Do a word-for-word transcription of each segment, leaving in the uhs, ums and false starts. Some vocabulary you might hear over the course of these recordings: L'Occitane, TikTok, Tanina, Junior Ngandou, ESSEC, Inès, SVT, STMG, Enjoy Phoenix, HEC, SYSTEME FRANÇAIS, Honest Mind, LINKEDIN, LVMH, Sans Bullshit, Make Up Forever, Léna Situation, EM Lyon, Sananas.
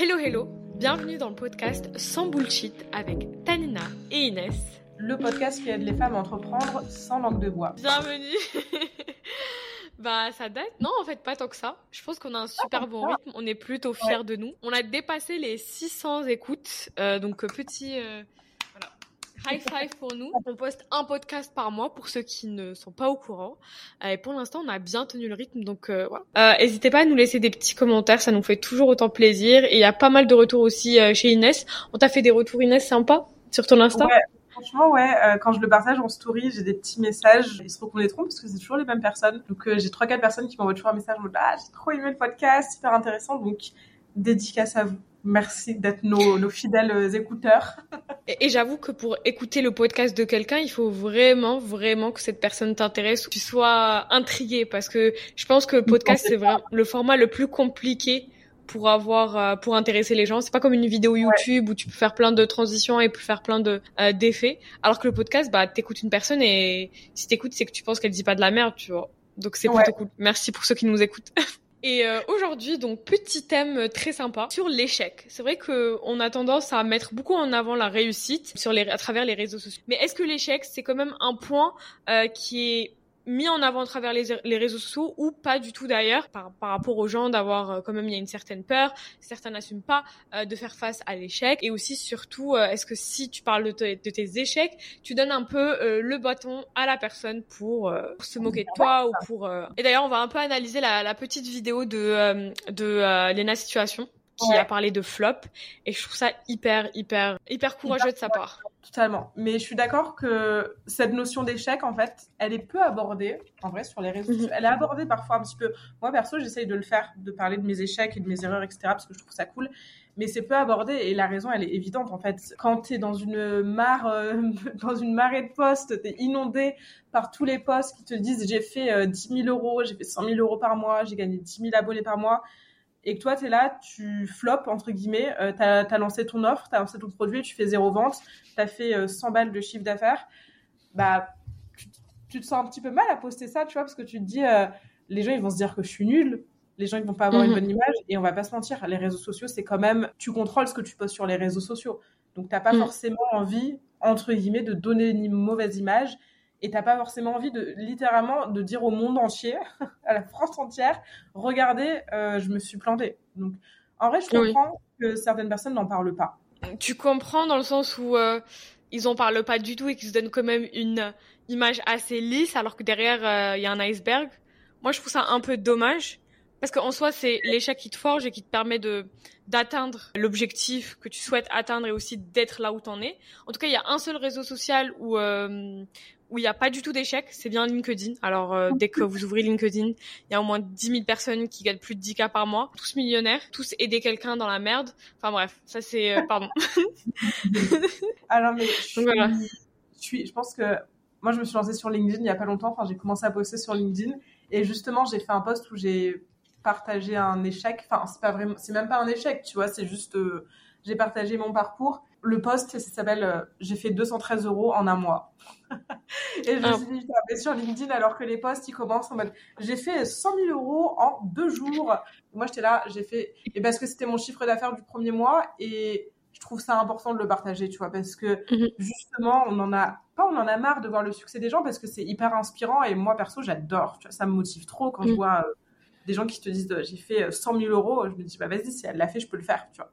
Hello, hello, bienvenue dans le podcast Sans Bullshit avec Tanina et Inès. Le podcast qui aide les femmes à entreprendre sans langue de bois. Bienvenue. Bah ça date, non en fait pas tant que ça, je pense qu'on a un super bon rythme, on est plutôt fiers de nous. On a dépassé les six cents écoutes, euh, donc petit euh, voilà. High five pour nous. On poste un podcast par mois pour ceux qui ne sont pas au courant, euh, et pour l'instant on a bien tenu le rythme, donc euh, voilà. Euh, n'hésitez pas à nous laisser des petits commentaires, ça nous fait toujours autant plaisir, et il y a pas mal de retours aussi euh, chez Inès. On t'a fait des retours Inès sympas sur ton Insta? Ouais. Franchement, ouais, euh, quand je le partage en story, j'ai des petits messages. Ils se reconnaîtront parce que c'est toujours les mêmes personnes. Donc, euh, j'ai trois quatre personnes qui m'envoient toujours un message en mode « Ah, j'ai trop aimé le podcast, super intéressant. » Donc, dédicace à vous. Merci d'être nos, nos fidèles écouteurs. Et, et j'avoue que pour écouter le podcast de quelqu'un, il faut vraiment, vraiment que cette personne t'intéresse, que tu sois intrigué. Parce que je pense que le podcast, c'est vraiment le format le plus compliqué pour avoir euh, pour intéresser les gens. C'est pas comme une vidéo YouTube, ouais, où tu peux faire plein de transitions et puis faire plein de euh, d'effets, alors que le podcast, bah t'écoutes une personne et si t'écoutes, c'est que tu penses qu'elle dit pas de la merde, tu vois. Donc c'est ouais, plutôt cool. Merci pour ceux qui nous écoutent. Et euh, aujourd'hui, donc petit thème très sympa sur l'échec. C'est vrai que on a tendance à mettre beaucoup en avant la réussite sur les à travers les réseaux sociaux. Mais est-ce que l'échec, c'est quand même un point euh, qui est mis en avant à travers les, les réseaux sociaux ou pas du tout d'ailleurs, par, par rapport aux gens d'avoir euh, quand même, il y a une certaine peur, certains n'assument pas euh, de faire face à l'échec, et aussi surtout euh, est-ce que si tu parles de, te, de tes échecs, tu donnes un peu euh, le bâton à la personne pour, euh, pour se moquer de toi ou pour... Euh... Et d'ailleurs on va un peu analyser la, la petite vidéo de, euh, de euh, Léna Situation qui ouais, a parlé de flop, et je trouve ça hyper, hyper, hyper courageux hyper de sa part. Totalement. Mais je suis d'accord que cette notion d'échec, en fait, elle est peu abordée, en vrai, sur les réseaux sociaux. Elle est abordée parfois un petit peu. Moi, perso, j'essaye de le faire, de parler de mes échecs et de mes erreurs, et cetera, parce que je trouve ça cool. Mais c'est peu abordé, et la raison, elle est évidente, en fait. Quand t'es dans une mare, euh, dans une marée de postes, t'es inondé par tous les postes qui te disent « j'ai fait euh, dix mille euros, j'ai fait cent mille euros par mois, j'ai gagné dix mille abonnés par mois », et que toi, tu es là, tu flops, entre guillemets, euh, tu as lancé ton offre, tu as lancé ton produit, tu fais zéro vente, tu as fait euh, cent balles de chiffre d'affaires, bah, tu, tu te sens un petit peu mal à poster ça, tu vois, parce que tu te dis, euh, les gens, ils vont se dire que je suis nulle, les gens, ils vont pas avoir mmh. une bonne image, et on va pas se mentir, les réseaux sociaux, c'est quand même, tu contrôles ce que tu postes sur les réseaux sociaux, donc t'as pas mmh. forcément envie, entre guillemets, de donner une mauvaise image, et t'as pas forcément envie de, littéralement, de dire au monde entier, à la France entière, regardez, euh, je me suis plantée. Donc, en vrai, je comprends oui. que certaines personnes n'en parlent pas. Tu comprends dans le sens où euh, ils en parlent pas du tout et qu'ils se donnent quand même une image assez lisse, alors que derrière, il euh, y a un iceberg. Moi, je trouve ça un peu dommage. Parce qu'en soi, c'est l'échec qui te forge et qui te permet de d'atteindre l'objectif que tu souhaites atteindre et aussi d'être là où t'en es. En tout cas, il y a un seul réseau social où euh, où il n'y a pas du tout d'échec, c'est bien LinkedIn. Alors, euh, dès que vous ouvrez LinkedIn, il y a au moins dix mille personnes qui gagnent plus de dix mille par mois, tous millionnaires, tous aider quelqu'un dans la merde. Enfin bref, ça c'est... Euh, pardon. Alors, mais je, Donc, voilà. suis, je, suis, je pense que... Moi, je me suis lancée sur LinkedIn il n'y a pas longtemps. Enfin, j'ai commencé à poster sur LinkedIn. Et justement, j'ai fait un post où j'ai partagé un échec. Enfin, c'est, pas vraiment, c'est même pas un échec, tu vois. C'est juste... Euh, j'ai partagé mon parcours. Le post, ça s'appelle euh, « J'ai fait deux cent treize euros en un mois ». Et je me suis dit, je suis sur LinkedIn alors que les posts, ils commencent en mode « J'ai fait cent mille euros en deux jours ». Moi, j'étais là, j'ai fait… Et parce que c'était mon chiffre d'affaires du premier mois et je trouve ça important de le partager, tu vois, parce que mm-hmm. justement, on en a… Pas on en a marre de voir le succès des gens parce que c'est hyper inspirant et moi, perso, j'adore. Tu vois, ça me motive trop quand mm-hmm. je vois euh, des gens qui te disent euh, « J'ai fait cent mille euros ». Je me dis bah, « Vas-y, si elle l'a fait, je peux le faire », tu vois.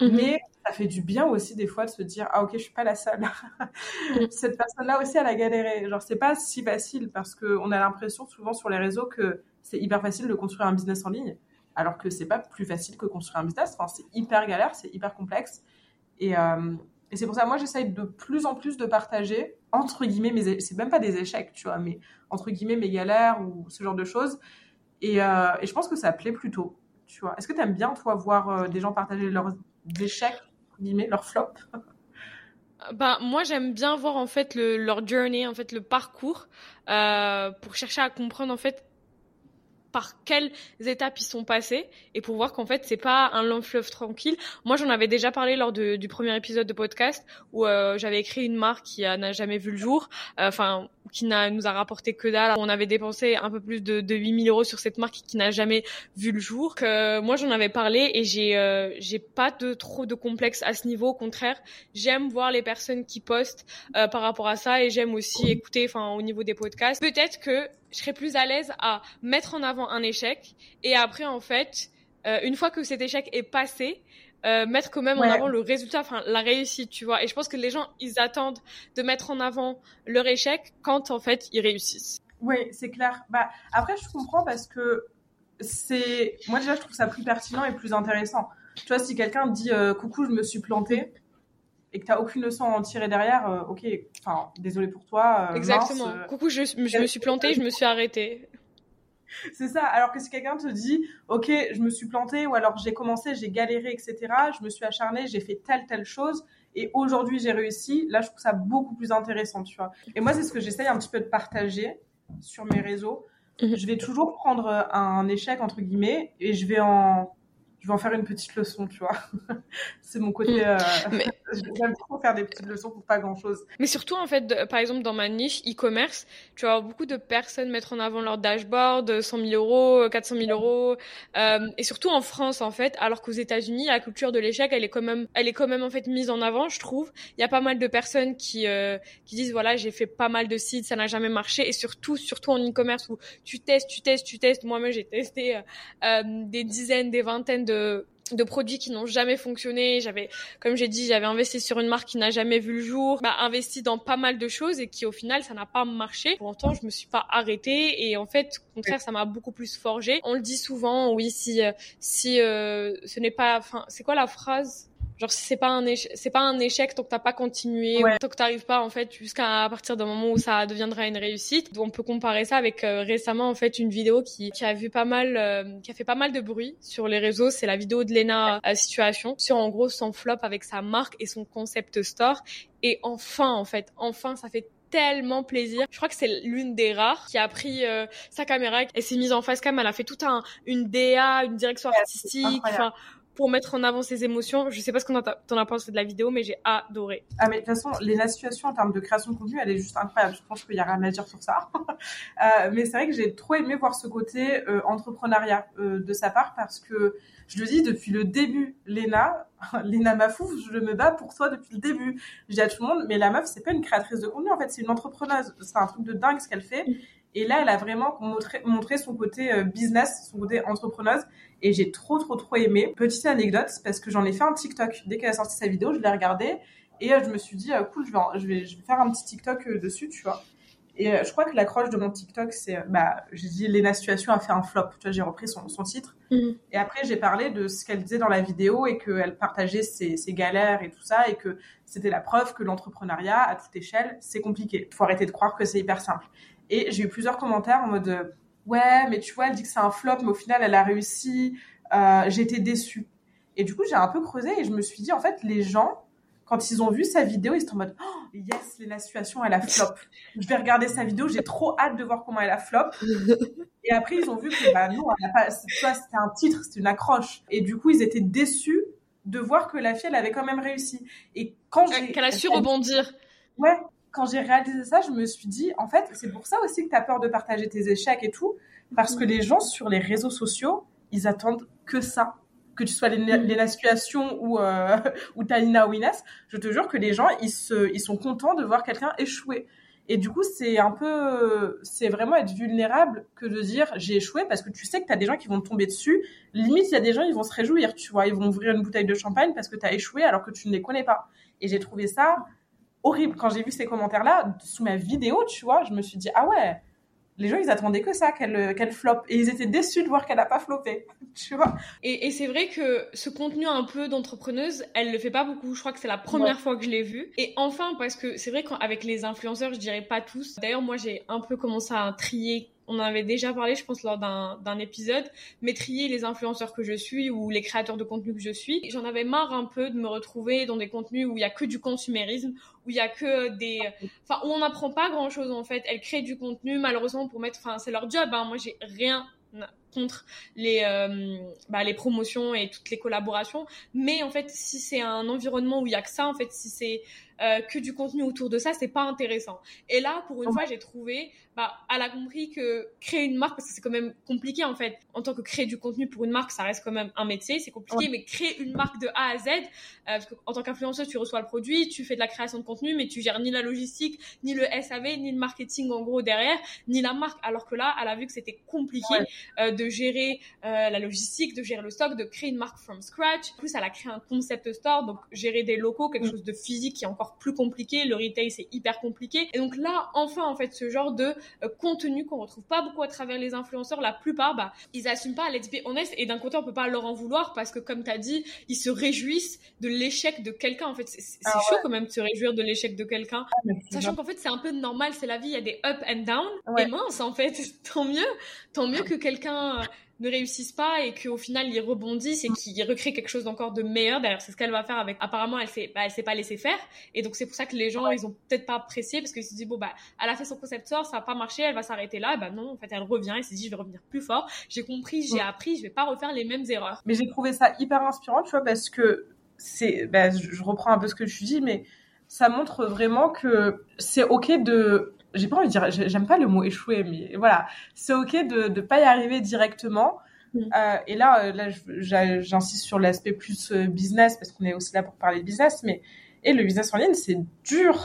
Mmh. Mais ça fait du bien aussi des fois de se dire ah ok je suis pas la seule. Cette personne là aussi elle a galéré, genre c'est pas si facile parce qu'on a l'impression souvent sur les réseaux que c'est hyper facile de construire un business en ligne alors que c'est pas plus facile que construire un business, enfin c'est hyper galère, c'est hyper complexe et, euh, et c'est pour ça moi j'essaye de plus en plus de partager entre guillemets mes é- c'est même pas des échecs tu vois mais entre guillemets mes galères ou ce genre de choses et, euh, et je pense que ça plaît plutôt tu vois. Est-ce que t'aimes bien toi voir euh, des gens partager leurs d'échecs, leur flop? Bah, moi, j'aime bien voir, en fait, le, leur journey, en fait, le parcours, euh, pour chercher à comprendre, en fait, par quelles étapes ils sont passés et pour voir qu'en fait c'est pas un long fleuve tranquille. Moi j'en avais déjà parlé lors de, du premier épisode de podcast où euh, j'avais créé une marque qui a, n'a jamais vu le jour, enfin euh, qui n'a nous a rapporté que dalle. On avait dépensé un peu plus de, de huit mille euros sur cette marque qui n'a jamais vu le jour. Donc, euh, moi j'en avais parlé et j'ai euh, j'ai pas de trop de complexe à ce niveau. Au contraire, j'aime voir les personnes qui postent euh, par rapport à ça et j'aime aussi écouter. Enfin au niveau des podcasts, peut-être que je serais plus à l'aise à mettre en avant un échec et après en fait euh, une fois que cet échec est passé euh, mettre quand même ouais. en avant le résultat, enfin la réussite, tu vois. Et je pense que les gens ils attendent de mettre en avant leur échec quand en fait ils réussissent. Oui, c'est clair. Bah après je comprends parce que c'est moi déjà je trouve ça plus pertinent et plus intéressant. Tu vois, si quelqu'un dit euh, coucou je me suis plantée et que t'as aucune leçon à en tirer derrière, euh, ok, enfin, désolé pour toi. Euh, Exactement. Mince, euh, Coucou, je, je me suis plantée, je me suis arrêtée. C'est ça. Alors que si quelqu'un te dit, ok, je me suis plantée, ou alors j'ai commencé, j'ai galéré, et cetera, je me suis acharnée, j'ai fait telle, telle chose, et aujourd'hui j'ai réussi, là je trouve ça beaucoup plus intéressant, tu vois. Et moi, c'est ce que j'essaye un petit peu de partager sur mes réseaux. Mm-hmm. Je vais toujours prendre un échec, entre guillemets, et je vais en... Je vais en faire une petite leçon, tu vois. C'est mon côté... Euh... Mais... J'aime trop faire des petites leçons pour pas grand-chose. Mais surtout, en fait, de, par exemple, dans ma niche e-commerce, tu vas voir beaucoup de personnes mettre en avant leur dashboard, cent mille euros, quatre cent mille euros. Euh, et surtout en France, en fait, alors qu'aux États-Unis la culture de l'échec, elle est quand même, elle est quand même en fait, mise en avant, je trouve. Il y a pas mal de personnes qui, euh, qui disent, voilà, j'ai fait pas mal de sites, ça n'a jamais marché. Et surtout, surtout en e-commerce où tu testes, tu testes, tu testes. Moi-même, j'ai testé euh, des dizaines, des vingtaines de de produits qui n'ont jamais fonctionné. J'avais, comme j'ai dit, j'avais investi sur une marque qui n'a jamais vu le jour, bah, investi dans pas mal de choses et qui, au final, ça n'a pas marché. Pour autant, je me suis pas arrêtée et, en fait, au contraire, ça m'a beaucoup plus forgée. On le dit souvent, oui, si, si, euh, ce n'est pas, enfin, c'est quoi la phrase? Genre, c'est pas un échec, c'est pas un échec tant que t'as pas continué, ouais. tant que t'arrives pas, en fait, jusqu'à à partir d'un moment où ça deviendra une réussite. On peut comparer ça avec euh, récemment, en fait, une vidéo qui, qui a vu pas mal, euh, qui a fait pas mal de bruit sur les réseaux. C'est la vidéo de Léna euh, Situation sur, en gros, son flop avec sa marque et son concept store. Et enfin, en fait, enfin, ça fait tellement plaisir. Je crois que c'est l'une des rares qui a pris euh, sa caméra et s'est mise en face cam. Elle a fait tout un, une D A, une direction artistique, enfin. Pour mettre en avant ses émotions. Je sais pas ce qu'on t'en a pensé de la vidéo, mais j'ai adoré. Ah, mais de toute façon, Léna Situation, en termes de création de contenu, elle est juste incroyable. Je pense qu'il y a rien à dire sur ça. euh, mais c'est vrai que j'ai trop aimé voir ce côté euh, entrepreneuriat euh, de sa part, parce que je le dis depuis le début, Léna, Léna Mafouf, je me bats pour toi depuis le début. Je dis à tout le monde, mais la meuf, c'est pas une créatrice de contenu, en fait, c'est une entrepreneuse. C'est un truc de dingue ce qu'elle fait. Et là, elle a vraiment montré, montré son côté business, son côté entrepreneuse. Et j'ai trop, trop, trop aimé. Petite anecdote, parce que j'en ai fait un TikTok. Dès qu'elle a sorti sa vidéo, je l'ai regardée. Et je me suis dit, cool, je vais, je vais, je vais faire un petit TikTok dessus, tu vois. Et je crois que l'accroche de mon TikTok, c'est... Bah, j'ai dit, Léna Situation a fait un flop. Tu vois, j'ai repris son, son titre. Mmh. Et après, j'ai parlé de ce qu'elle disait dans la vidéo et qu'elle partageait ses, ses galères et tout ça. Et que c'était la preuve que l'entrepreneuriat, à toute échelle, c'est compliqué. Il faut arrêter de croire que c'est hyper simple. Et j'ai eu plusieurs commentaires en mode « Ouais, mais tu vois, elle dit que c'est un flop, mais au final, elle a réussi. Euh, j'étais déçue. » Et du coup, j'ai un peu creusé et je me suis dit, en fait, les gens, quand ils ont vu sa vidéo, ils étaient en mode « Oh, yes, Léna Situation, elle a flop. Je vais regarder sa vidéo, j'ai trop hâte de voir comment elle a flop. » Et après, ils ont vu que bah, non, elle a pas, toi, c'était un titre, c'était une accroche. Et du coup, ils étaient déçus de voir que la fille, elle avait quand même réussi. Et quand j'ai... Qu'elle a su rebondir. Ouais. Quand j'ai réalisé ça, je me suis dit, en fait, c'est pour ça aussi que tu as peur de partager tes échecs et tout, parce que les gens sur les réseaux sociaux, ils attendent que ça. Que tu sois Léna Situation ou, euh, ou Tanina ou Inès, je te jure que les gens, ils, se, ils sont contents de voir quelqu'un échouer. Et du coup, c'est un peu, c'est vraiment être vulnérable que de dire j'ai échoué, parce que tu sais que t'as des gens qui vont tomber dessus. Limite, il y a des gens, ils vont se réjouir, tu vois, ils vont ouvrir une bouteille de champagne parce que t'as échoué alors que tu ne les connais pas. Et j'ai trouvé ça horrible. Quand j'ai vu ces commentaires-là, sous ma vidéo, tu vois, je me suis dit, ah ouais, les gens, ils attendaient que ça, qu'elle, qu'elle floppe. Et ils étaient déçus de voir qu'elle n'a pas floppé, tu vois. Et, et c'est vrai que ce contenu un peu d'entrepreneuse, elle ne le fait pas beaucoup. Je crois que c'est la première ouais. fois que je l'ai vu. Et enfin, parce que c'est vrai qu'avec les influenceurs, je dirais pas tous. D'ailleurs, moi, j'ai un peu commencé à trier. On en avait déjà parlé, je pense, lors d'un, d'un épisode, mais trier les influenceurs que je suis ou les créateurs de contenu que je suis. J'en avais marre un peu de me retrouver dans des contenus où il n'y a que du consumérisme, où il n'y a que des... Enfin, où on n'apprend pas grand-chose, en fait. Elles créent du contenu, malheureusement, pour mettre... Enfin, c'est leur job, hein. Moi, j'ai rien contre les, euh, bah, les promotions et toutes les collaborations. Mais en fait, si c'est un environnement où il n'y a que ça, en fait, si c'est euh, que du contenu autour de ça, c'est pas intéressant. Et là, pour une oh. fois, j'ai trouvé, bah, elle a compris que créer une marque, parce que c'est quand même compliqué en fait, en tant que créer du contenu pour une marque, ça reste quand même un métier, c'est compliqué, oh. mais créer une marque de A à Z, euh, parce qu'en tant qu'influenceuse, tu reçois le produit, tu fais de la création de contenu, mais tu gères ni la logistique, ni le S A V, ni le marketing en gros derrière, ni la marque. Alors que là, elle a vu que c'était compliqué ouais. euh, de gérer euh, la logistique, de gérer le stock, de créer une marque from scratch. En plus, elle a créé un concept store, donc gérer des locaux, quelque chose de physique qui est encore plus compliqué. Le retail, c'est hyper compliqué. Et donc là, enfin, en fait, ce genre de euh, contenu qu'on retrouve pas beaucoup à travers les influenceurs, la plupart, bah, ils assument pas, let's be honest. Et d'un côté, on peut pas leur en vouloir parce que, comme t'as dit, ils se réjouissent de l'échec de quelqu'un. En fait, c'est, c'est ah, chaud ouais. quand même de se réjouir de l'échec de quelqu'un. Ah, mais c'est Sachant bien. Qu'en fait, c'est un peu normal, c'est la vie, il y a des up and down. Ouais. Et mince, en fait, tant mieux. Tant mieux que quelqu'un ne réussissent pas et qu'au final ils rebondissent et qu'ils recréent quelque chose d'encore de meilleur. D'ailleurs, c'est ce qu'elle va faire avec. Apparemment, elle s'est, bah, elle s'est pas laissée faire. Et donc, c'est pour ça que les gens, ouais. ils ont peut-être pas apprécié parce qu'ils se disent, bon, bah, elle a fait son concept store, ça a pas marché, elle va s'arrêter là. Et bah, non, en fait, elle revient, elle s'est dit, je vais revenir plus fort. J'ai compris, j'ai ouais. appris, je vais pas refaire les mêmes erreurs. Mais j'ai trouvé ça hyper inspirant, tu vois, parce que c'est, bah, je reprends un peu ce que tu dis, mais ça montre vraiment que c'est OK de, j'ai pas envie de dire, j'aime pas le mot échouer, mais voilà, c'est ok de ne pas y arriver directement. Mmh. Euh, et là, là j'insiste sur l'aspect plus business, parce qu'on est aussi là pour parler business, mais et le business en ligne, c'est dur.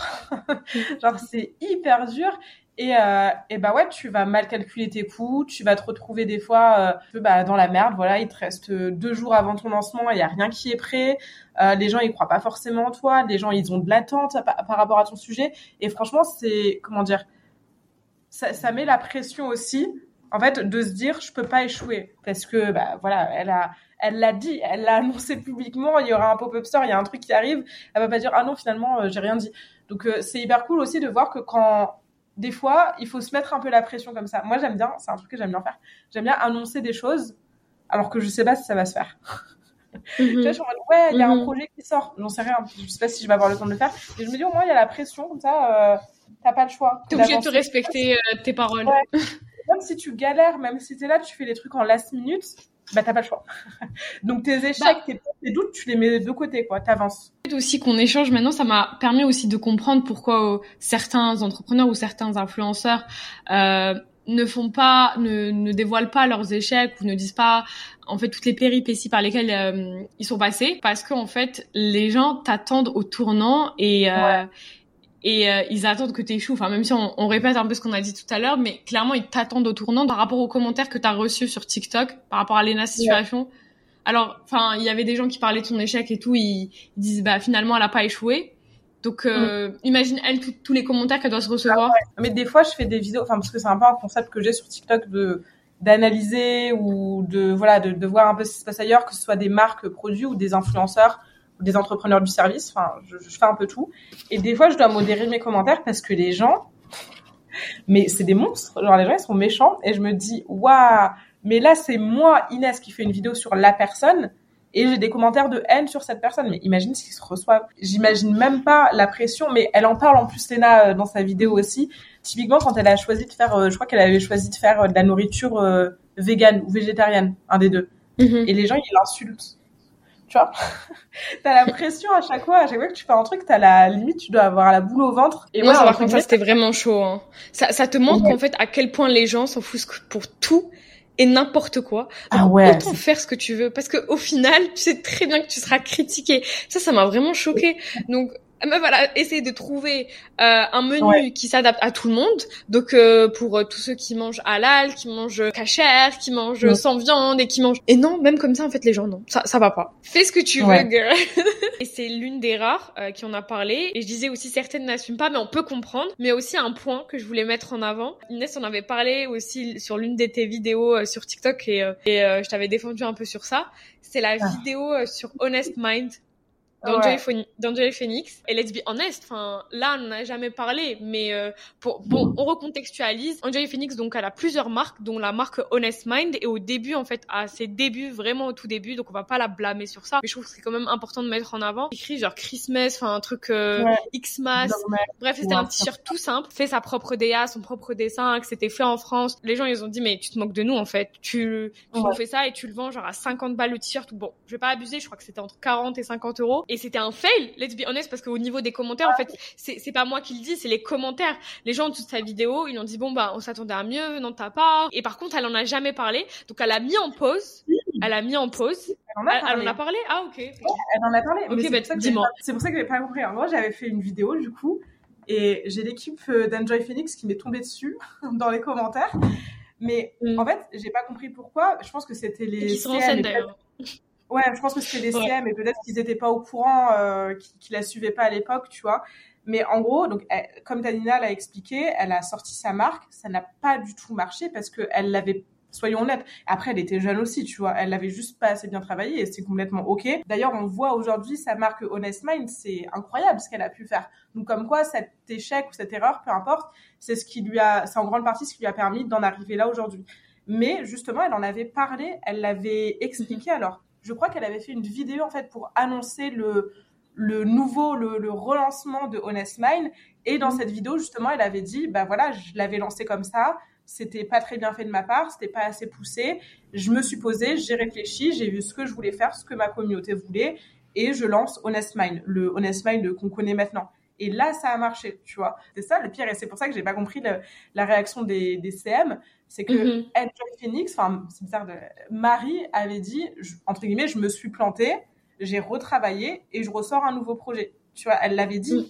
Genre, c'est hyper dur. Et, euh, et bah ouais, tu vas mal calculer tes coûts, tu vas te retrouver des fois euh, bah, dans la merde, voilà, il te reste deux jours avant ton lancement, il n'y a rien qui est prêt, euh, les gens ils croient pas forcément en toi, les gens ils ont de l'attente à, à, par rapport à ton sujet, et franchement c'est, comment dire, ça, ça met la pression aussi, en fait, de se dire je peux pas échouer, parce que bah voilà, elle a... Elle l'a dit, elle l'a annoncé publiquement, il y aura un pop-up store, il y a un truc qui arrive, elle va pas dire « Ah non, finalement, euh, j'ai rien dit ». Donc, euh, c'est hyper cool aussi de voir que quand, des fois, il faut se mettre un peu la pression comme ça. Moi, j'aime bien, c'est un truc que j'aime bien faire, j'aime bien annoncer des choses alors que je sais pas si ça va se faire. Mm-hmm. Tu vois, je me dis « Ouais, il y a mm-hmm. un projet qui sort ». J'en sais rien, je sais pas si je vais avoir le temps de le faire. Mais je me dis « Au moins, il y a la pression, comme ça, euh, t'as pas le choix ». T'es obligé de te respecter euh, tes paroles. Ouais. Même si tu galères, même si t'es là, tu fais les trucs en last minute, bah t'as pas le choix. Donc tes échecs, bah, tes, tes doutes, tu les mets de côté, quoi, t'avances. Aussi qu'on échange maintenant, ça m'a permis aussi de comprendre pourquoi euh, certains entrepreneurs ou certains influenceurs euh, ne font pas, ne, ne dévoilent pas leurs échecs ou ne disent pas en fait toutes les péripéties par lesquelles euh, ils sont passés, parce que en fait les gens t'attendent au tournant et euh, ouais. Et euh, ils attendent que t'échoues. Enfin, même si on, on répète un peu ce qu'on a dit tout à l'heure, mais clairement, ils t'attendent au tournant par rapport aux commentaires que t'as reçus sur TikTok, par rapport à Léna Situation. Ouais. Alors, enfin, il y avait des gens qui parlaient de son échec et tout. Ils, ils disent, bah, finalement, elle a pas échoué. Donc, euh, mm. imagine, elle, tous les commentaires qu'elle doit se recevoir. Ah ouais. Mais des fois, je fais des vidéos, enfin, parce que c'est un peu un concept que j'ai sur TikTok de d'analyser ou de voilà, de, de voir un peu ce qui se passe ailleurs, que ce soit des marques, produits ou des influenceurs, des entrepreneurs du service, enfin, je, je fais un peu tout. Et des fois, je dois modérer mes commentaires parce que les gens, mais c'est des monstres, genre les gens, ils sont méchants. Et je me dis, waouh, mais là, c'est moi, Inès, qui fait une vidéo sur la personne et j'ai des commentaires de haine sur cette personne. Mais imagine s'ils se reçoivent. J'imagine même pas la pression, mais elle en parle en plus, Léna, dans sa vidéo aussi. Typiquement, quand elle a choisi de faire, euh, je crois qu'elle avait choisi de faire euh, de la nourriture euh, végane ou végétarienne, un des deux. Mm-hmm. Et les gens, ils l'insultent. Tu vois, t'as la pression à chaque fois, à chaque fois que tu fais un truc, t'as la limite, tu dois avoir la boule au ventre. Et moi, ouais, ça, par contre, ça, c'était vraiment chaud. Hein. Ça, ça te montre ouais. en fait à quel point les gens s'en foutent pour tout et n'importe quoi. Alors, ah ouais. Autant faire ce que tu veux, parce que au final, tu sais très bien que tu seras critiqué. Ça, ça m'a vraiment choquée. Donc mais voilà, essayer de trouver euh, un menu ouais. qui s'adapte à tout le monde. Donc euh, pour euh, tous ceux qui mangent halal, qui mangent cachère, qui mangent ouais. sans viande et qui mangent. Et non, même comme ça en fait les gens non, ça ça va pas. Fais ce que tu ouais. veux, girl. Et c'est l'une des rares euh, qui en a parlé. Et je disais aussi certaines n'assument pas, mais on peut comprendre. Mais aussi un point que je voulais mettre en avant. Inès en avait parlé aussi sur l'une de tes vidéos euh, sur TikTok et euh, et euh, je t'avais défendu un peu sur ça. C'est la ah. vidéo euh, sur Honest Mind. d'Enjoy ouais. Phoenix. Et let's be honest, enfin, là, on n'en a jamais parlé, mais euh, pour, bon, on recontextualise. Enjoy Phoenix, donc, elle a plusieurs marques, dont la marque Honest Mind. Et au début, en fait, à ses débuts, vraiment au tout début, donc on va pas la blâmer sur ça. Mais je trouve que c'est quand même important de mettre en avant. Écrit genre Christmas, enfin, un truc euh, ouais. Xmas. Normal. Bref, c'était ouais. un t-shirt tout simple, fait sa propre D A, son propre dessin, que c'était fait en France. Les gens, ils ont dit, mais tu te moques de nous, en fait. Tu, tu ouais. nous fais ça et tu le vends genre à cinquante balles le t-shirt. Bon, je vais pas abuser, je crois que c'était entre quarante et cinquante euros. Et c'était un fail, let's be honest, parce qu'au niveau des commentaires, en fait, c'est, c'est pas moi qui le dis, c'est les commentaires. Les gens de toute sa vidéo, ils ont dit, bon, bah, on s'attendait à mieux, non, t'as pas. Et par contre, elle en a jamais parlé. Donc, elle a mis en pause. Elle a mis en pause. Elle en a parlé. Elle en a parlé. Ah, ok. Ouais, elle en a parlé. Ok, bah, ben, dis-moi. C'est pour ça que j'ai pas compris. Alors, moi, j'avais fait une vidéo, du coup, et j'ai l'équipe d'Enjoy Phoenix qui m'est tombée dessus dans les commentaires. Mais, mm. en fait, j'ai pas compris pourquoi. Je pense que c'était les. Qui se renseignent d'ailleurs. Ouais, je pense que c'était les C M ouais. et peut-être qu'ils n'étaient pas au courant, euh, qu'ils la suivaient pas à l'époque, tu vois. Mais en gros, donc, elle, comme Tanina l'a expliqué, elle a sorti sa marque, ça n'a pas du tout marché parce qu'elle l'avait, soyons honnêtes, après elle était jeune aussi, tu vois, elle l'avait juste pas assez bien travaillé et c'est complètement ok. D'ailleurs, on voit aujourd'hui sa marque Honest Mind, c'est incroyable ce qu'elle a pu faire. Donc comme quoi, cet échec ou cette erreur, peu importe, c'est ce qui lui a, c'est en grande partie ce qui lui a permis d'en arriver là aujourd'hui. Mais justement, elle en avait parlé, elle l'avait expliqué alors. Je crois qu'elle avait fait une vidéo en fait pour annoncer le, le nouveau, le, le relancement de Honest Mind. Et dans mmh. cette vidéo, justement, elle avait dit, bah voilà, je l'avais lancé comme ça. C'était pas très bien fait de ma part, c'était pas assez poussé. Je me suis posée, j'ai réfléchi, j'ai vu ce que je voulais faire, ce que ma communauté voulait, et je lance Honest Mind, le Honest Mind qu'on connaît maintenant. Et là, ça a marché, tu vois. C'est ça le pire, et c'est pour ça que j'ai pas compris le, la réaction des, des C M. C'est que mm-hmm. Enjoy Phoenix, enfin, c'est bizarre, de, Marie avait dit, je, entre guillemets, je me suis plantée, j'ai retravaillé et je ressors un nouveau projet. Tu vois, elle l'avait dit. Mm.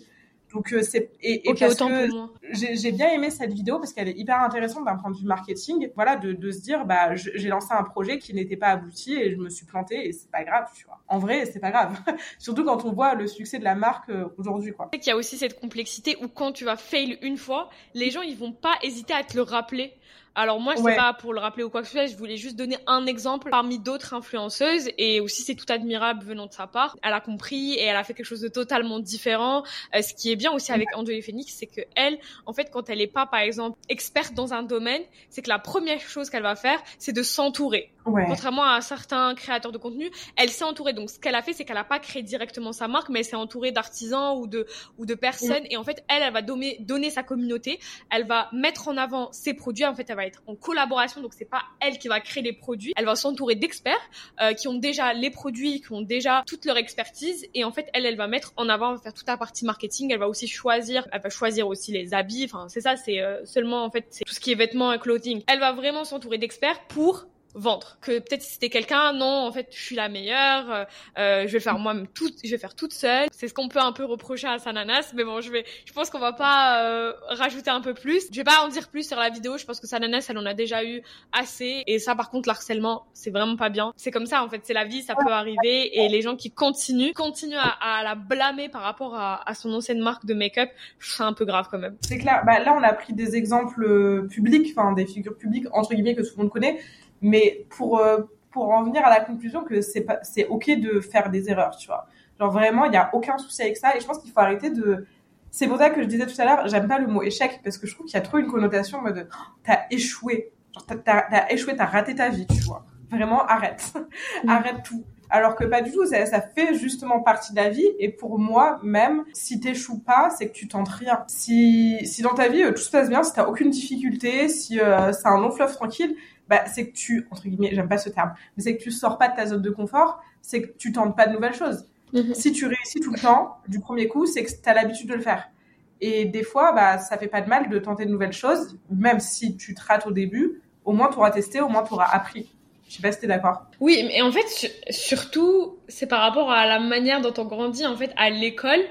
Donc, c'est, et, et okay, parce que j'ai, j'ai bien aimé cette vidéo parce qu'elle est hyper intéressante d'un point de vue marketing. Voilà, de, de se dire, bah, je, j'ai lancé un projet qui n'était pas abouti et je me suis plantée et c'est pas grave, tu vois. En vrai, c'est pas grave. Surtout quand on voit le succès de la marque aujourd'hui, quoi. Il y a aussi cette complexité où quand tu vas fail une fois, les gens, ils vont pas hésiter à te le rappeler. Alors moi, c'est ouais. pas pour le rappeler ou quoi que ce soit, je voulais juste donner un exemple parmi d'autres influenceuses et aussi c'est tout admirable venant de sa part. Elle a compris et elle a fait quelque chose de totalement différent. Euh, ce qui est bien aussi avec Enjoy Phoenix, c'est que elle, en fait, quand elle est pas, par exemple, experte dans un domaine, c'est que la première chose qu'elle va faire, c'est de s'entourer. Ouais. Contrairement à certains créateurs de contenu, elle s'est entourée. Donc, ce qu'elle a fait, c'est qu'elle a pas créé directement sa marque, mais elle s'est entourée d'artisans ou de, ou de personnes. Mmh. Et en fait, elle, elle va donner, donner sa communauté. Elle va mettre en avant ses produits. En fait, elle va être en collaboration. Donc, c'est pas elle qui va créer les produits. Elle va s'entourer d'experts, euh, qui ont déjà les produits, qui ont déjà toute leur expertise. Et en fait, elle, elle va mettre en avant, elle va faire toute la partie marketing. Elle va aussi choisir, elle va choisir aussi les habits. Enfin, c'est ça, c'est euh, seulement, en fait, c'est tout ce qui est vêtements et clothing. Elle va vraiment s'entourer d'experts pour vendre. Que peut-être si c'était quelqu'un, non, en fait, je suis la meilleure, euh, je vais faire moi-même tout, je vais faire toute seule. C'est ce qu'on peut un peu reprocher à Sananas, mais bon, je vais, je pense qu'on va pas, euh, rajouter un peu plus. Je vais pas en dire plus sur la vidéo, je pense que Sananas, elle en a déjà eu assez. Et ça, par contre, l'harcèlement, c'est vraiment pas bien. C'est comme ça, en fait, c'est la vie, ça peut arriver. Et les gens qui continuent, continuent à, à la blâmer par rapport à, à son ancienne marque de make-up, c'est un peu grave quand même. C'est clair. Bah, là, on a pris des exemples publics, enfin, des figures publiques, entre guillemets, que tout le monde connaît. Mais pour euh, pour en venir à la conclusion que c'est pas c'est ok de faire des erreurs, tu vois. Genre vraiment, il y a aucun souci avec ça et je pense qu'il faut arrêter de. C'est pour ça que je disais tout à l'heure, j'aime pas le mot échec parce que je trouve qu'il y a trop une connotation en mode oh, t'as échoué, genre t'as, t'as t'as échoué, t'as raté ta vie, tu vois. Vraiment, arrête, mmh. arrête tout. Alors que pas du tout, ça, ça fait justement partie de la vie. Et pour moi, même, si t'échoues pas, c'est que tu tentes rien. Si, si dans ta vie, tout se passe bien, si t'as aucune difficulté, si euh, c'est un long fleuve tranquille, bah, c'est que tu, entre guillemets, j'aime pas ce terme, mais c'est que tu sors pas de ta zone de confort, c'est que tu tentes pas de nouvelles choses. Mmh. Si tu réussis tout le temps, du premier coup, c'est que t'as l'habitude de le faire. Et des fois, bah, ça fait pas de mal de tenter de nouvelles choses, même si tu te rates au début, au moins t'auras testé, au moins t'auras appris. Je sais pas si t'es d'accord. Oui, mais en fait, surtout, c'est par rapport à la manière dont on grandit, en fait, à l'école.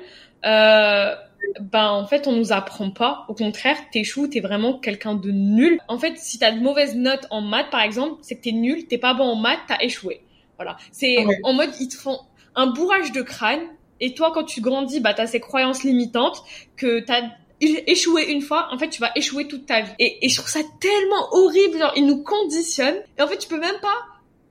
Euh, ben, en fait, on nous apprend pas. Au contraire, t'échoues, t'es vraiment quelqu'un de nul. En fait, si t'as de mauvaises notes en maths, par exemple, c'est que t'es nul, t'es pas bon en maths, t'as échoué. Voilà. C'est ouais. en mode, ils te font un bourrage de crâne. Et toi, quand tu grandis, bah, t'as ces croyances limitantes que t'as échouer une fois, en fait, tu vas échouer toute ta vie. Et, et je trouve ça tellement horrible, genre, ils nous conditionnent. Et en fait, tu peux même pas,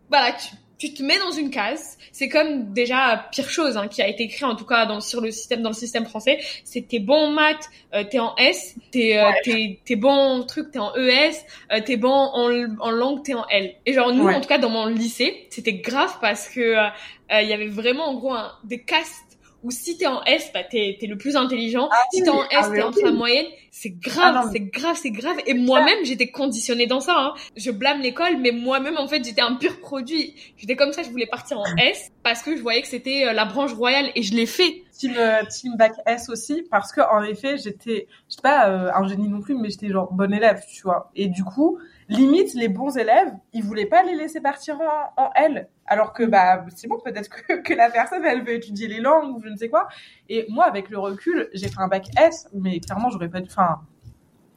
voilà, tu, tu te mets dans une case. C'est comme déjà pire chose hein, qui a été écrit en tout cas dans sur le système dans le système français. C'est t'es bon en maths, euh, t'es en S, t'es euh, ouais. t'es t'es bon en truc, t'es en E S, euh, t'es bon en en langue, t'es en L. Et genre nous ouais. en tout cas dans mon lycée, c'était grave parce que euh, euh, y avait vraiment en gros hein, des castes. Ou si t'es en S, bah t'es, t'es le plus intelligent. Ah, si t'es en S, ah, t'es oui. entre la moyenne. C'est grave, ah, non, mais... c'est grave, c'est grave. Et moi-même, j'étais conditionnée dans ça. Hein. Je blâme l'école, mais moi-même, en fait, j'étais un pur produit. J'étais comme ça, je voulais partir en S parce que je voyais que c'était la branche royale et je l'ai fait. Team, team bac S aussi parce que en effet, j'étais, je sais pas, euh, un génie non plus, mais j'étais genre bon élève, tu vois. Et du coup, limite, les bons élèves, ils voulaient pas les laisser partir en, en L. Alors que, bah, c'est bon, peut-être que, que la personne, elle veut étudier les langues ou je ne sais quoi. Et moi, avec le recul, j'ai fait un bac S, mais clairement, j'aurais pas dû... Enfin,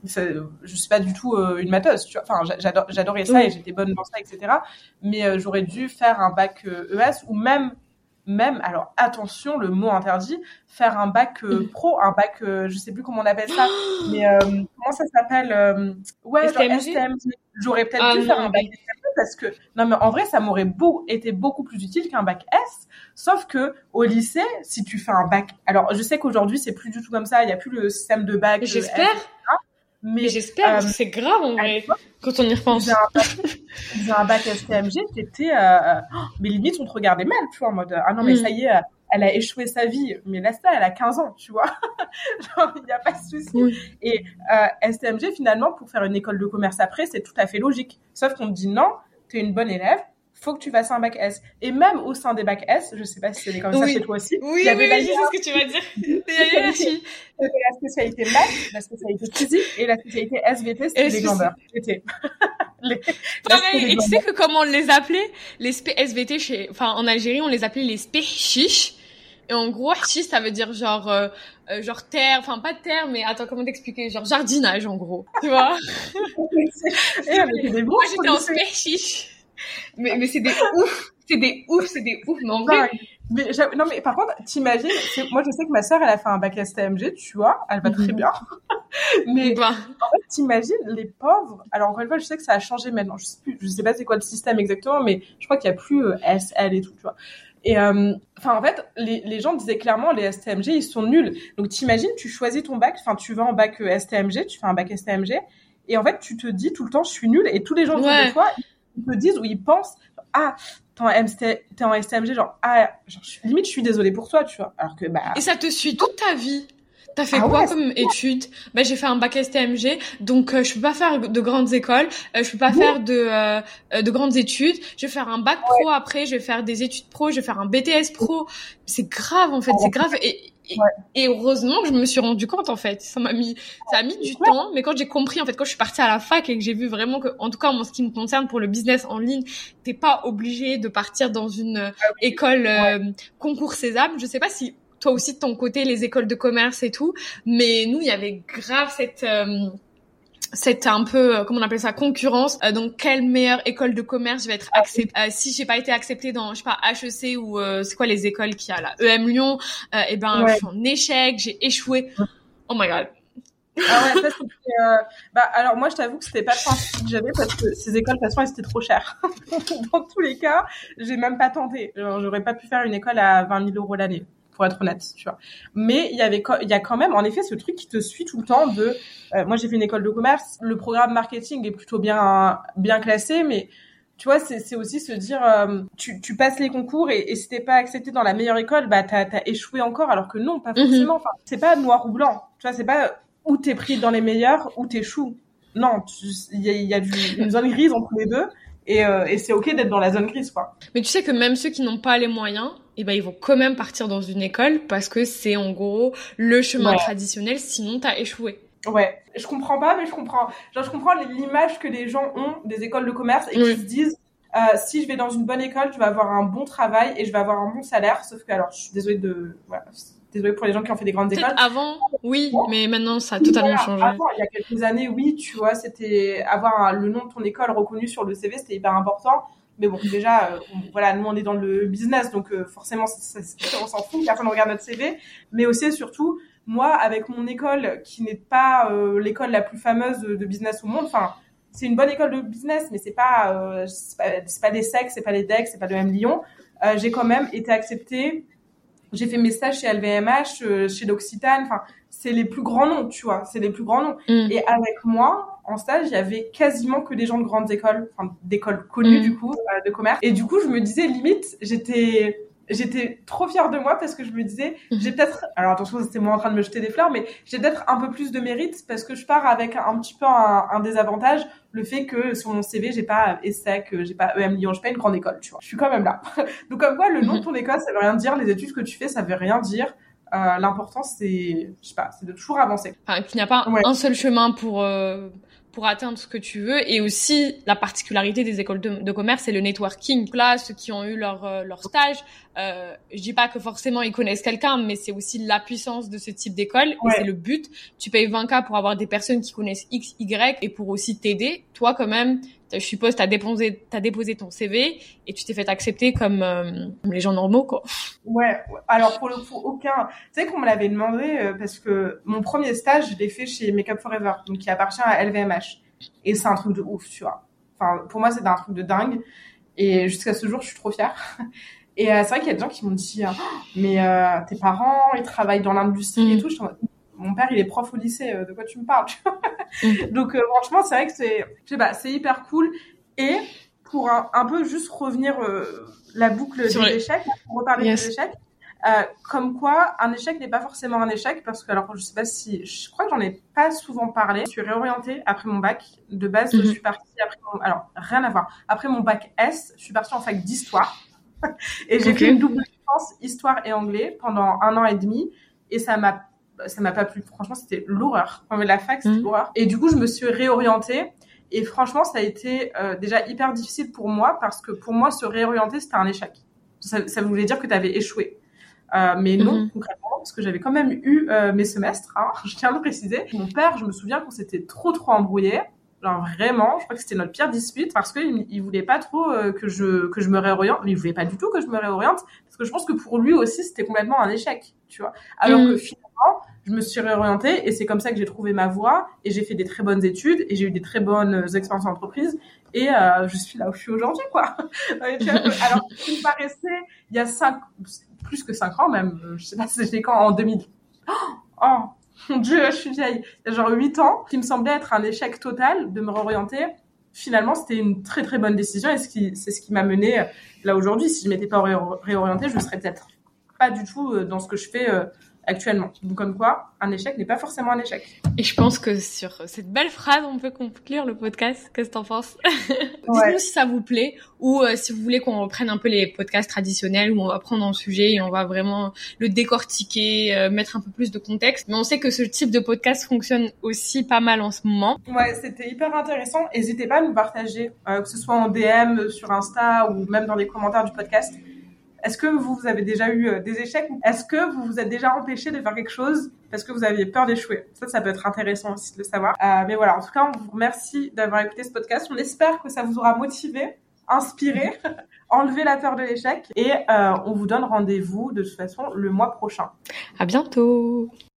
je suis pas du tout euh, une matheuse, tu vois. Enfin, j'adore, j'adorais ça et j'étais bonne dans ça, et cetera. Mais euh, j'aurais dû faire un bac euh, E S ou même, même, alors attention, le mot interdit, faire un bac euh, pro, un bac, euh, je sais plus comment on appelle ça, mais euh, comment ça s'appelle euh, ouais, genre S T M. J'aurais peut-être ah, dû non, faire un bac S T M. Parce que, non, mais en vrai, ça m'aurait beau, été beaucoup plus utile qu'un bac S. Sauf que, au lycée, si tu fais un bac, alors, je sais qu'aujourd'hui, c'est plus du tout comme ça, il n'y a plus le système de bac. J'espère. S, mais, mais j'espère, euh, c'est grave, en vrai, fois, quand on y repense. Tu faisais un bac S T M G, t'étais, euh, mais limite, on te regardait mal, tu vois, en mode, ah non, mais mm. ça y est, elle a échoué sa vie, mais là, ça, elle a quinze ans, tu vois. Genre, il n'y a pas de souci. Oui. Et euh, S T M G, finalement, pour faire une école de commerce après, c'est tout à fait logique. Sauf qu'on te dit non, t'es une bonne élève, faut que tu fasses un bac S. Et même au sein des bacs S, je sais pas si c'était comme oui. ça chez toi aussi. Oui, il y avait oui, la oui, je sais ce que tu vas dire. C'était la spécialité maths, la spécialité physique et la spécialité S V T, c'était les glandeurs. C'était... Les... Pareil, et tu sais que comment on les appelait, les sp- S V T chez, enfin, en Algérie, on les appelait les spéchiches. Et en gros, chiche, ça veut dire genre, euh, genre terre, enfin pas terre, mais attends, comment t'expliquer, genre jardinage, en gros. Tu vois? Et avec des moi, j'étais en spéchiche. Mais, mais c'est des ouf, c'est des ouf, c'est des ouf, mais en vrai. Mais non, mais par contre, t'imagines, moi je sais que ma sœur, elle a fait un bac S T M G, tu vois, elle va très bien. Mais bah. En fait, t'imagines les pauvres. Alors encore une fois, je sais que ça a changé maintenant. Je sais plus, je sais pas c'est quoi le système exactement, mais je crois qu'il y a plus euh, S, L et tout, tu vois. Et enfin, euh, en fait, les, les gens disaient clairement les S T M G, ils sont nuls. Donc t'imagines, tu choisis ton bac, enfin tu vas en bac euh, S T M G, tu fais un bac S T M G, et en fait, tu te dis tout le temps, je suis nulle, et tous les gens autour ouais. de toi, ils te disent ou ils pensent, ah. T'es en S T M G, genre, ah, genre, limite, je suis désolée pour toi, tu vois. Alors que, bah. Et ça te suit toute ta vie. T'as fait ah quoi ouais, comme études? Bah, j'ai fait un bac S T M G, donc, euh, je peux pas faire de grandes écoles, euh, je peux pas oui. faire de, euh, de grandes études. Je vais faire un bac ouais. pro après, je vais faire des études pro, je vais faire un B T S pro. C'est grave, en fait, ouais. c'est grave. Et, et, ouais. et heureusement que je me suis rendu compte, en fait. Ça m'a mis, ça a mis du ouais. temps, mais quand j'ai compris, en fait, quand je suis partie à la fac et que j'ai vu vraiment que, en tout cas, en ce qui me concerne, pour le business en ligne, t'es pas obligé de partir dans une ah oui. école, euh, ouais. concours Sésame. Je sais pas si, toi aussi de ton côté les écoles de commerce et tout, mais nous il y avait grave cette euh, cette un peu euh, comment on appelle ça concurrence. Euh, donc quelle meilleure école de commerce je vais être acceptée euh, si j'ai pas été acceptée dans je sais pas H E C ou euh, c'est quoi les écoles qu'il y a là E M Lyon euh, et ben ouais. je suis en échec, j'ai échoué. Oh my god. Ah ouais, ça, c'était, euh... bah, alors moi je t'avoue que c'était pas le principe que j'avais parce que ces écoles de toute façon elles étaient trop chères. Dans tous les cas, j'ai même pas tenté. Genre, j'aurais pas pu faire une école à vingt mille euros l'année. Pour être honnête, tu vois. Mais il y avait, il y a quand même, en effet, ce truc qui te suit tout le temps de, euh, moi, j'ai fait une école de commerce, le programme marketing est plutôt bien, bien classé, mais tu vois, c'est, c'est aussi se dire, euh, tu, tu passes les concours et, et si t'es pas accepté dans la meilleure école, bah, t'as, t'as échoué encore, alors que non, pas forcément. Mm-hmm. Enfin, c'est pas noir ou blanc. Tu vois, c'est pas où t'es pris dans les meilleurs, où t'échoues. Non, il y a, y a du, une zone grise entre les deux. Et, euh, et c'est ok d'être dans la zone grise, quoi. Mais tu sais que même ceux qui n'ont pas les moyens, eh ben, ils vont quand même partir dans une école parce que c'est, en gros, le chemin ouais. traditionnel, sinon t'as échoué. Ouais. Je comprends pas, mais je comprends. Genre, je comprends l'image que les gens ont des écoles de commerce et oui. qui se disent, euh, si je vais dans une bonne école, je vais avoir un bon travail et je vais avoir un bon salaire. Sauf que, alors, je suis désolée de, voilà. Désolée pour les gens qui ont fait des grandes Peut-être écoles. Avant, oui, mais maintenant, ça a totalement voilà, changé. Avant, il y a quelques années, oui, tu vois, c'était avoir un, le nom de ton école reconnu sur le C V, c'était hyper important. Mais bon, déjà, euh, on, voilà, nous, on est dans le business, donc euh, forcément, ça, ça, on s'en fout, personne ne regarde notre C V. Mais aussi, surtout, moi, avec mon école, qui n'est pas euh, l'école la plus fameuse de business au monde, enfin, c'est une bonne école de business, mais c'est pas, euh, c'est pas, c'est pas l'ESSEC, c'est pas l'EDEC, c'est pas l'E M Lyon. Euh, j'ai quand même été acceptée. J'ai fait mes stages chez L V M H, euh, chez L'Occitane. Enfin, c'est les plus grands noms, tu vois. C'est les plus grands noms. Mm. Et avec moi, en stage, il y avait quasiment que des gens de grandes écoles, enfin d'écoles connues mm. du coup, euh, de commerce. Et du coup, je me disais limite, j'étais... J'étais trop fière de moi parce que je me disais, j'ai peut-être, alors attention, c'était moi en train de me jeter des fleurs, mais j'ai peut-être un peu plus de mérite parce que je pars avec un, un petit peu un, un désavantage, le fait que sur mon C V, j'ai pas ESSEC, j'ai pas E M Lyon, j'ai pas une grande école, tu vois. Je suis quand même là. Donc, comme quoi, le nom de ton école, ça veut rien dire, les études que tu fais, ça veut rien dire. Euh, l'important, c'est, je sais pas, c'est de toujours avancer. Enfin, qu'il n'y a pas ouais. un seul chemin pour, euh... pour atteindre ce que tu veux. Et aussi, la particularité des écoles de, de commerce, c'est le networking. Là, ceux qui ont eu leur, euh, leur stage, euh, je dis pas que forcément ils connaissent quelqu'un, mais c'est aussi la puissance de ce type d'école. Ouais. Et c'est le but. Tu payes vingt mille pour avoir des personnes qui connaissent X, Y et pour aussi t'aider. Toi, quand même, je suppose, t'as déposé, t'as déposé ton C V et tu t'es fait accepter comme, euh, comme les gens normaux, quoi. Ouais. Alors, pour le coup, aucun... Tu sais qu'on me l'avait demandé euh, parce que mon premier stage, je l'ai fait chez Make Up Forever, donc qui appartient à L V M H. Et c'est un truc de ouf, tu vois. Enfin, pour moi, c'est un truc de dingue. Et jusqu'à ce jour, je suis trop fière. Et euh, c'est vrai qu'il y a des gens qui m'ont dit oh, « Mais euh, tes parents, ils travaillent dans l'industrie mmh. et tout. » Mon père, il est prof au lycée, de quoi tu me parles, tu vois. Donc, euh, franchement, c'est vrai que c'est, je sais pas, c'est hyper cool. Et pour un, un peu juste revenir euh, la boucle sur des les... échecs, pour reparler yes. des échecs, euh, comme quoi un échec n'est pas forcément un échec, parce que, alors, je sais pas si, je crois que j'en ai pas souvent parlé. Je suis réorientée après mon bac. De base, mm-hmm. je suis partie après mon, alors, rien à voir. Après mon bac S, je suis partie en fac d'histoire. Et j'ai okay. fait une double licence, histoire et anglais, pendant un an et demi. Et ça m'a ça m'a pas plu. Franchement, c'était l'horreur. Enfin, mais la fac, c'était mmh. l'horreur. Et du coup, je me suis réorientée. Et franchement, ça a été euh, déjà hyper difficile pour moi parce que pour moi, se réorienter, c'était un échec. Ça, ça voulait dire que tu avais échoué. Euh, mais non, mmh. concrètement, parce que j'avais quand même eu euh, mes semestres. Hein, je tiens à le préciser. Mon père, je me souviens qu'on s'était trop, trop embrouillés. Genre vraiment, je crois que c'était notre pire dispute parce qu'il il voulait pas trop euh, que je que je me réoriente. Il voulait pas du tout que je me réoriente parce que je pense que pour lui aussi, c'était complètement un échec, tu vois. Alors mmh. que finalement, je me suis réorientée et c'est comme ça que j'ai trouvé ma voie et j'ai fait des très bonnes études et j'ai eu des très bonnes expériences en entreprise et euh, je suis là où je suis aujourd'hui, quoi. Alors, ce qui me paraissait, il y a cinq, plus que cinq ans même, je sais pas si c'était quand, en deux mille. Oh, oh, mon Dieu, je suis vieille. Il y a genre huit ans, qui me semblait être un échec total de me réorienter. Finalement, c'était une très très bonne décision et ce qui, c'est ce qui m'a menée là aujourd'hui. Si je m'étais pas ré- réorientée, je serais peut-être pas du tout dans ce que je fais euh, actuellement. Donc, comme quoi, un échec n'est pas forcément un échec. Et je pense que sur cette belle phrase, on peut conclure le podcast. Qu'est-ce que t'en penses ? Dites-nous ouais. si ça vous plaît ou euh, si vous voulez qu'on reprenne un peu les podcasts traditionnels où on va prendre un sujet et on va vraiment le décortiquer, euh, mettre un peu plus de contexte. Mais on sait que ce type de podcast fonctionne aussi pas mal en ce moment. Ouais, c'était hyper intéressant. N'hésitez pas à nous partager, euh, que ce soit en D M, sur Insta ou même dans les commentaires du podcast. Est-ce que vous, vous avez déjà eu des échecs ? Est-ce que vous vous êtes déjà empêché de faire quelque chose parce que vous aviez peur d'échouer ? Ça, ça peut être intéressant aussi de le savoir. Euh, mais voilà, en tout cas, on vous remercie d'avoir écouté ce podcast. On espère que ça vous aura motivé, inspiré, enlevé la peur de l'échec. Et euh, on vous donne rendez-vous de toute façon le mois prochain. À bientôt !